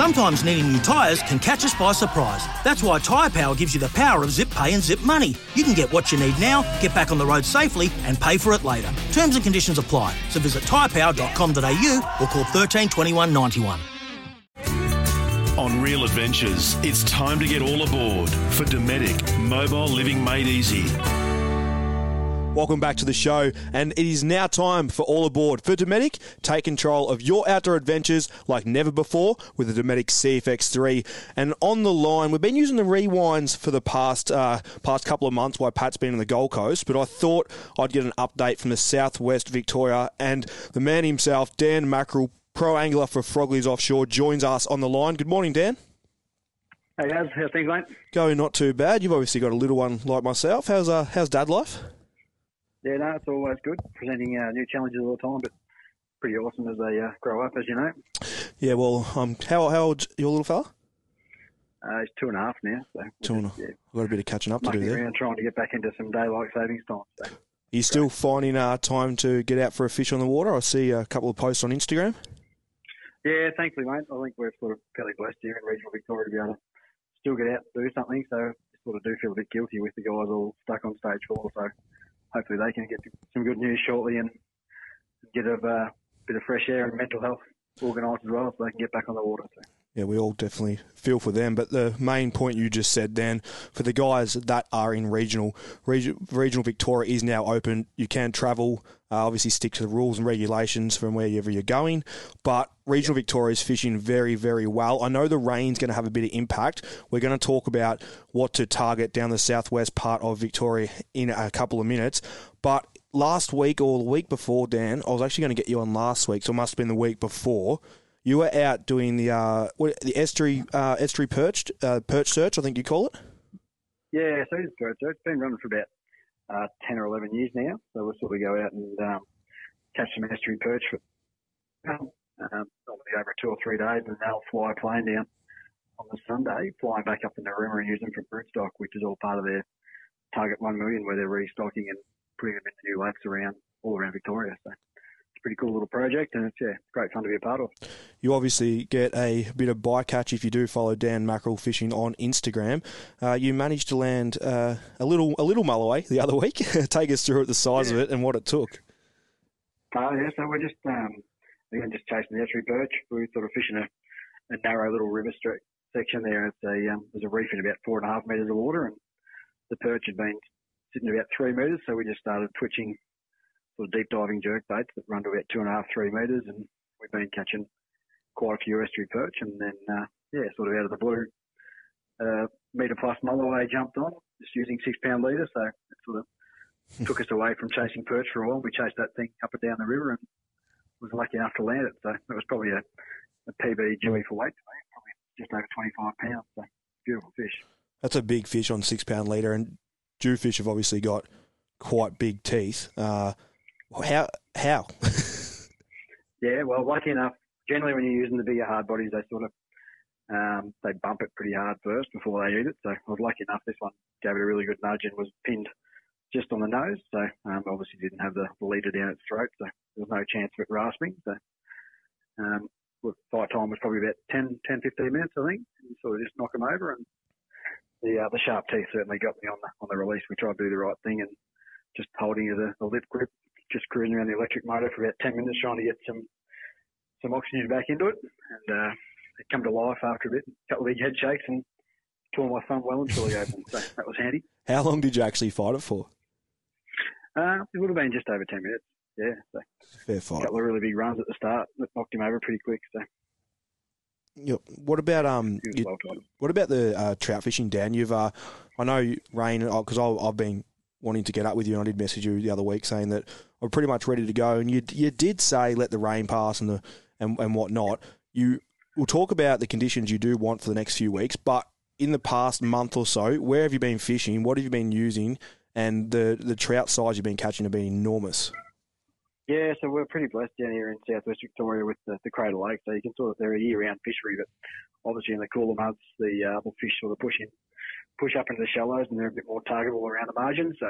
Sometimes needing new tyres can catch us by surprise. That's why Tyre Power gives you the power of Zip Pay and Zip Money. You can get what you need now, get back on the road safely and pay for it later. Terms and conditions apply. So visit tyrepower.com.au or call 13 21 91. On Real Adventures, it's time to get all aboard for Dometic Mobile Living Made Easy. Welcome back to the show, and it is now time for All Aboard. For Dometic, take control of your outdoor adventures like never before with the Dometic CFX3. And on the line, we've been using the rewinds for the past couple of months while Pat's been on the Gold Coast, but I thought I'd get an update from the South-West Victoria, and the man himself, Dan Mackrell, pro angler for Frogleys Offshore, joins us on the line. Good morning, Dan. Hey, guys. How's things, mate? Going not too bad. You've obviously got a little one like myself. How's dad life? Yeah, no, it's always good, presenting new challenges all the time, but pretty awesome as they grow up, as you know. Yeah, well, how old's your little fella? He's 2.5 now. So 2.5. Yeah. I've got a bit of catching up to do there. Trying to get back into some daylight savings time. So. You still finding time to get out for a fish on the water? I see a couple of posts on Instagram. Yeah, thankfully, mate. I think we're sort of fairly blessed here in regional Victoria to be able to still get out and do something, so I sort of do feel a bit guilty with the guys all stuck on stage 4, so... Hopefully they can get some good news shortly and get a bit of fresh air and mental health organised as well so they can get back on the water. So. Yeah, we all definitely feel for them. But the main point you just said, Dan, for the guys that are in regional Victoria is now open. You can travel, obviously stick to the rules and regulations from wherever you're going. But regional Victoria is fishing very, very well. I know the rain's going to have a bit of impact. We're going to talk about what to target down the southwest part of Victoria in a couple of minutes. But last week or the week before, Dan, I was actually going to get you on last week, so it must have been the week before. You were out doing the estuary perch search, I think you call it? Yeah, so it's perch search. It's been running for about 10 or 11 years now. So we'll sort of go out and catch some estuary perch for probably over 2 or 3 days, and they'll fly a plane down on the Sunday, flying back up in the river and use them for broodstock, which is all part of their Target 1 million, where they're restocking and putting them into new lakes all around Victoria. So. Pretty cool little project, and it's great fun to be a part of. You obviously get a bit of bycatch if you do follow Dan Mackrell Fishing on Instagram. You managed to land a little mulloway the other week. Take us through it, the size of it and what it took. So we're just chasing the estuary perch. We're sort of fishing a narrow little river section there. It's there's a reef in about 4.5 metres of water, and the perch had been sitting about 3 metres, so we just started twitching deep diving jerk baits that run to about 2.5-3 metres, and we've been catching quite a few estuary perch, and then sort of out of the blue, metre plus mulloway jumped on, just using 6 pound leader, so it sort of took us away from chasing perch for a while. We chased that thing up and down the river and was lucky enough to land it, so it was probably a PB joey for weight today, probably just over 25 pounds, so beautiful fish. That's a big fish on 6 pound leader, and jewfish have obviously got quite big teeth. How? Yeah, well, lucky enough, generally when you're using the bigger hard bodies, they sort of they bump it pretty hard first before they eat it. So I was lucky enough. This one gave it a really good nudge and was pinned just on the nose. So obviously didn't have the leader down its throat, so there was no chance of it rasping. So fight time was probably about 10-15 minutes, I think. And sort of just knock them over, and the sharp teeth certainly got me on the release. We tried to do the right thing and just holding the lip grip. Just cruising around the electric motor for about 10 minutes trying to get some oxygen back into it. And it came to life after a bit. A couple of big head shakes and tore my thumb well and truly open. So that was handy. How long did you actually fight it for? It would have been just over 10 minutes. Yeah. So fair fight. A couple of really big runs at the start that knocked him over pretty quick. So. Yep. What about the trout fishing, Dan? You've I know rain, because I've been wanting to get up with you, and I did message you the other week saying that I'm pretty much ready to go, and you did say let the rain pass and whatnot. We'll talk about the conditions you do want for the next few weeks, but in the past month or so, where have you been fishing? What have you been using? And the trout size you've been catching have been enormous. Yeah, so we're pretty blessed down here in South-West Victoria with the Crater Lake. So you can sort of, they're a year-round fishery, but obviously in the cooler months, the fish sort of push up into the shallows and they're a bit more targetable around the margin. So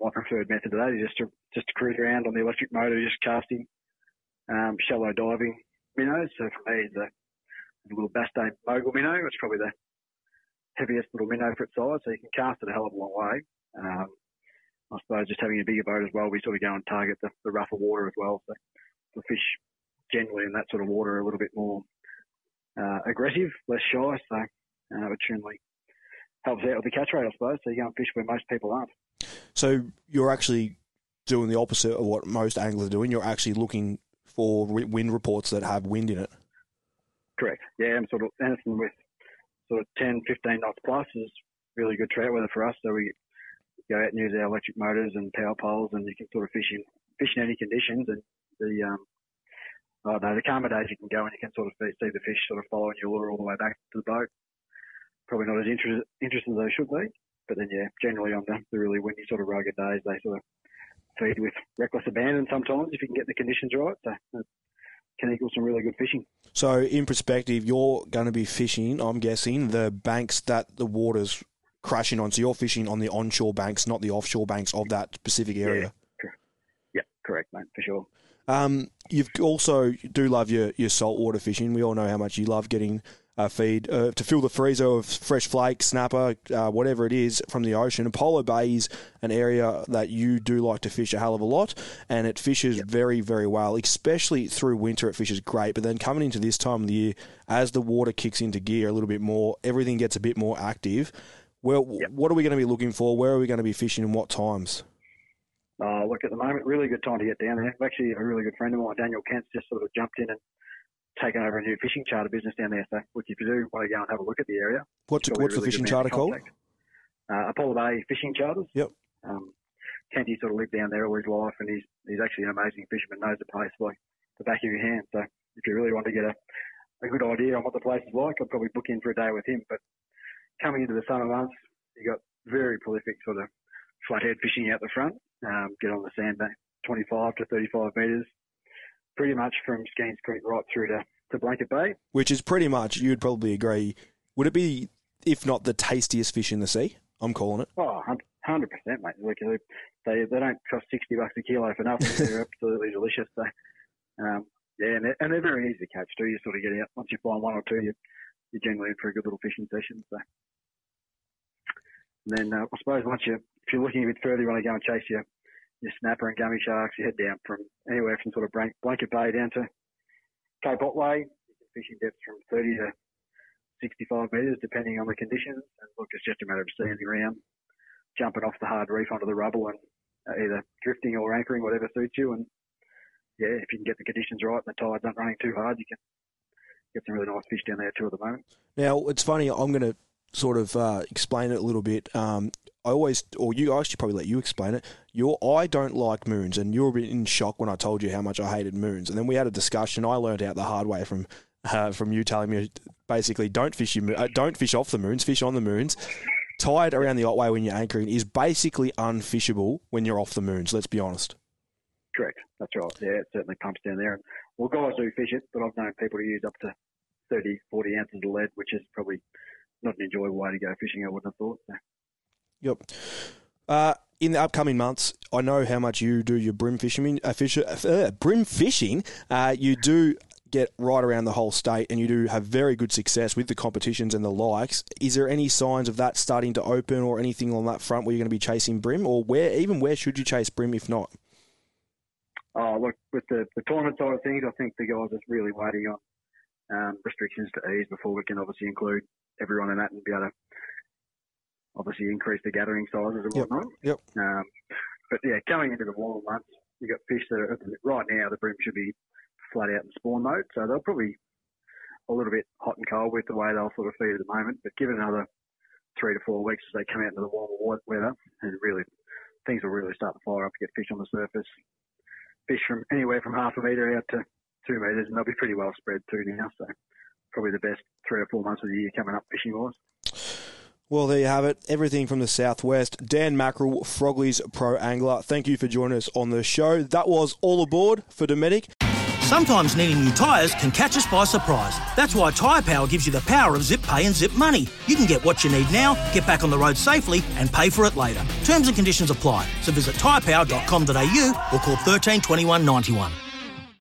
my preferred method of that is just to cruise around on the electric motor, just casting shallow diving minnows. So for me, the little Bassday mogul minnow, which is probably the heaviest little minnow for its size, so you can cast it a hell of a long way. I suppose just having a bigger boat as well, we sort of go and target the rougher water as well. So the fish generally in that sort of water are a little bit more aggressive, less shy. So it generally helps out with the catch rate, I suppose. So you go and fish where most people aren't. So you're actually doing the opposite of what most anglers are doing. You're actually looking for wind reports that have wind in it. Correct. Yeah, I'm sort of anything with sort of 10, 15 knots plus is really good trout weather for us. So we go out and use our electric motors and power poles, and you can sort of fish in any conditions. And the calmer days you can go and you can sort of see the fish sort of following your lure all the way back to the boat. Probably not as interesting as they should be, but then yeah, generally on the really windy sort of rugged days, they sort of feed with reckless abandon sometimes if you can get the conditions right. So it can equal some really good fishing. So in perspective, you're going to be fishing, I'm guessing, the banks that the water's crashing on. So you're fishing on the onshore banks, not the offshore banks of that specific area. Yeah, correct, mate, for sure. You've also do love your saltwater fishing. We all know how much you love getting feed to fill the freezer of fresh flake, snapper, whatever it is from the ocean. Apollo Bay is an area that you do like to fish a hell of a lot, and it fishes very, very well, especially through winter. It fishes great, but then coming into this time of the year, as the water kicks into gear a little bit more, everything gets a bit more active. Well, what are we going to be looking for? Where are we going to be fishing and what times? Look, at the moment, really good time to get down there. Actually, a really good friend of mine, Daniel Kent, just sort of jumped in and taken over a new fishing charter business down there. So if you do want to go and have a look at the area. What's really the fishing charter called? Apollo Bay Fishing Charters. Yep. Kenty sort of lived down there all his life, and he's actually an amazing fisherman, knows the place like the back of your hand. So if you really want to get a good idea on what the place is like, I'd probably book in for a day with him. But coming into the summer months, you got very prolific sort of flathead fishing out the front. Get on the sandbank, 25 to 35 metres. Pretty much from Skeen's Creek right through to Blanket Bay. Which is pretty much, you'd probably agree, would it be, if not the tastiest fish in the sea? I'm calling it. Oh, 100%, mate. Look, they don't cost $60 a kilo for nothing. They're absolutely delicious. So, and they're very easy to catch too. You sort of get out, once you find one or two, you're generally in for a good little fishing session. So. And then I suppose if you're looking a bit further, you want to go and chase your snapper and gummy sharks, you head down from anywhere from sort of Blanket Bay down to Cape Otway. You can fish in depths from 30 to 65 metres, depending on the conditions. And look, it's just a matter of standing around, jumping off the hard reef onto the rubble and either drifting or anchoring, whatever suits you. And yeah, if you can get the conditions right and the tide's not running too hard, you can get some really nice fish down there too at the moment. Now, it's funny, I'm going to sort of explain it a little bit. I should probably let you explain it. I don't like moons, and you were a bit in shock when I told you how much I hated moons. And then we had a discussion. I learned out the hard way from you telling me basically don't fish off the moons, fish on the moons. Tied around the Otway when you're anchoring is basically unfishable when you're off the moons. Let's be honest. Correct. That's right. Yeah, it certainly pumps down there. Well, guys do fish it, but I've known people to use up to 30, 40 ounces of lead, which is probably not an enjoyable way to go fishing. I wouldn't have thought. So. Yep. In the upcoming months, I know how much you do your brim fishing. Brim fishing, you do get right around the whole state, and you do have very good success with the competitions and the likes. Is there any signs of that starting to open, or anything on that front where you're going to be chasing brim, or where should you chase brim if not? Oh, look, with the tournament side of things, I think the guys are really waiting on restrictions to ease before we can obviously include everyone in that and be able to obviously increase the gathering sizes and whatnot. Yep. But yeah, going into the warmer months, you've got fish that are, right now, the brim should be flat out in spawn mode. So they'll probably a little bit hot and cold with the way they'll sort of feed at the moment. But give it another 3 to 4 weeks as they come out into the warmer weather, and really things will really start to fire up, get fish on the surface. Fish from anywhere from half a metre out to 2 metres, and they'll be pretty well spread too now. So probably the best 3 or 4 months of the year coming up fishing-wise. Well, there you have it. Everything from the Southwest. Dan Mackrell, Frogleys Pro Angler, thank you for joining us on the show. That was All Aboard for Dometic. Sometimes needing new tyres can catch us by surprise. That's why Tyre Power gives you the power of Zip Pay and Zip Money. You can get what you need now, get back on the road safely and pay for it later. Terms and conditions apply. So visit tyrepower.com.au or call 13 21 91.